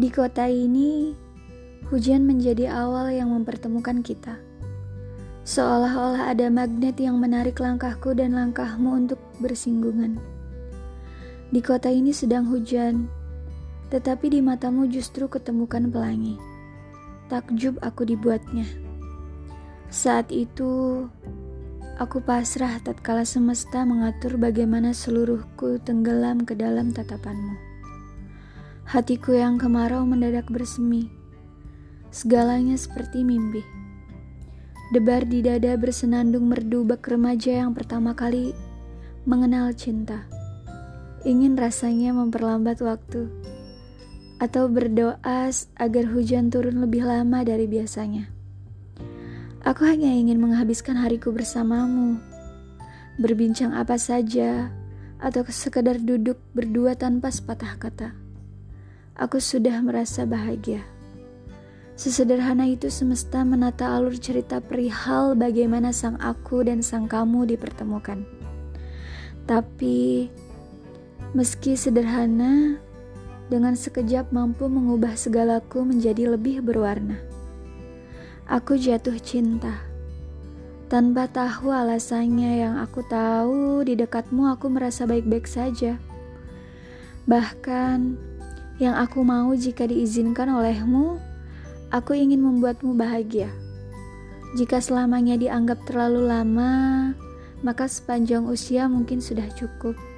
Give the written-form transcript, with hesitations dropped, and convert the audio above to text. Di kota ini, hujan menjadi awal yang mempertemukan kita. Seolah-olah ada magnet yang menarik langkahku dan langkahmu untuk bersinggungan. Di kota ini sedang hujan, tetapi di matamu justru ketemukan pelangi. Takjub aku dibuatnya. Saat itu, aku pasrah tatkala semesta mengatur bagaimana seluruhku tenggelam ke dalam tatapanmu. Hatiku yang kemarau mendadak bersemi. Segalanya seperti mimpi. Debar di dada bersenandung merdu bak remaja yang pertama kali mengenal cinta. Ingin rasanya memperlambat waktu atau berdoa agar hujan turun lebih lama dari biasanya. Aku hanya ingin menghabiskan hariku bersamamu. Berbincang apa saja atau sekedar duduk berdua tanpa sepatah kata. Aku sudah merasa bahagia. Sesederhana itu semesta menata alur cerita perihal bagaimana sang aku dan sang kamu dipertemukan. Tapi, meski sederhana, dengan sekejap mampu mengubah segalaku menjadi lebih berwarna. Aku jatuh cinta. Tanpa tahu alasannya, yang aku tahu di dekatmu aku merasa baik-baik saja. Bahkan, yang aku mau jika diizinkan olehmu, aku ingin membuatmu bahagia. Jika selamanya dianggap terlalu lama, maka sepanjang usia mungkin sudah cukup.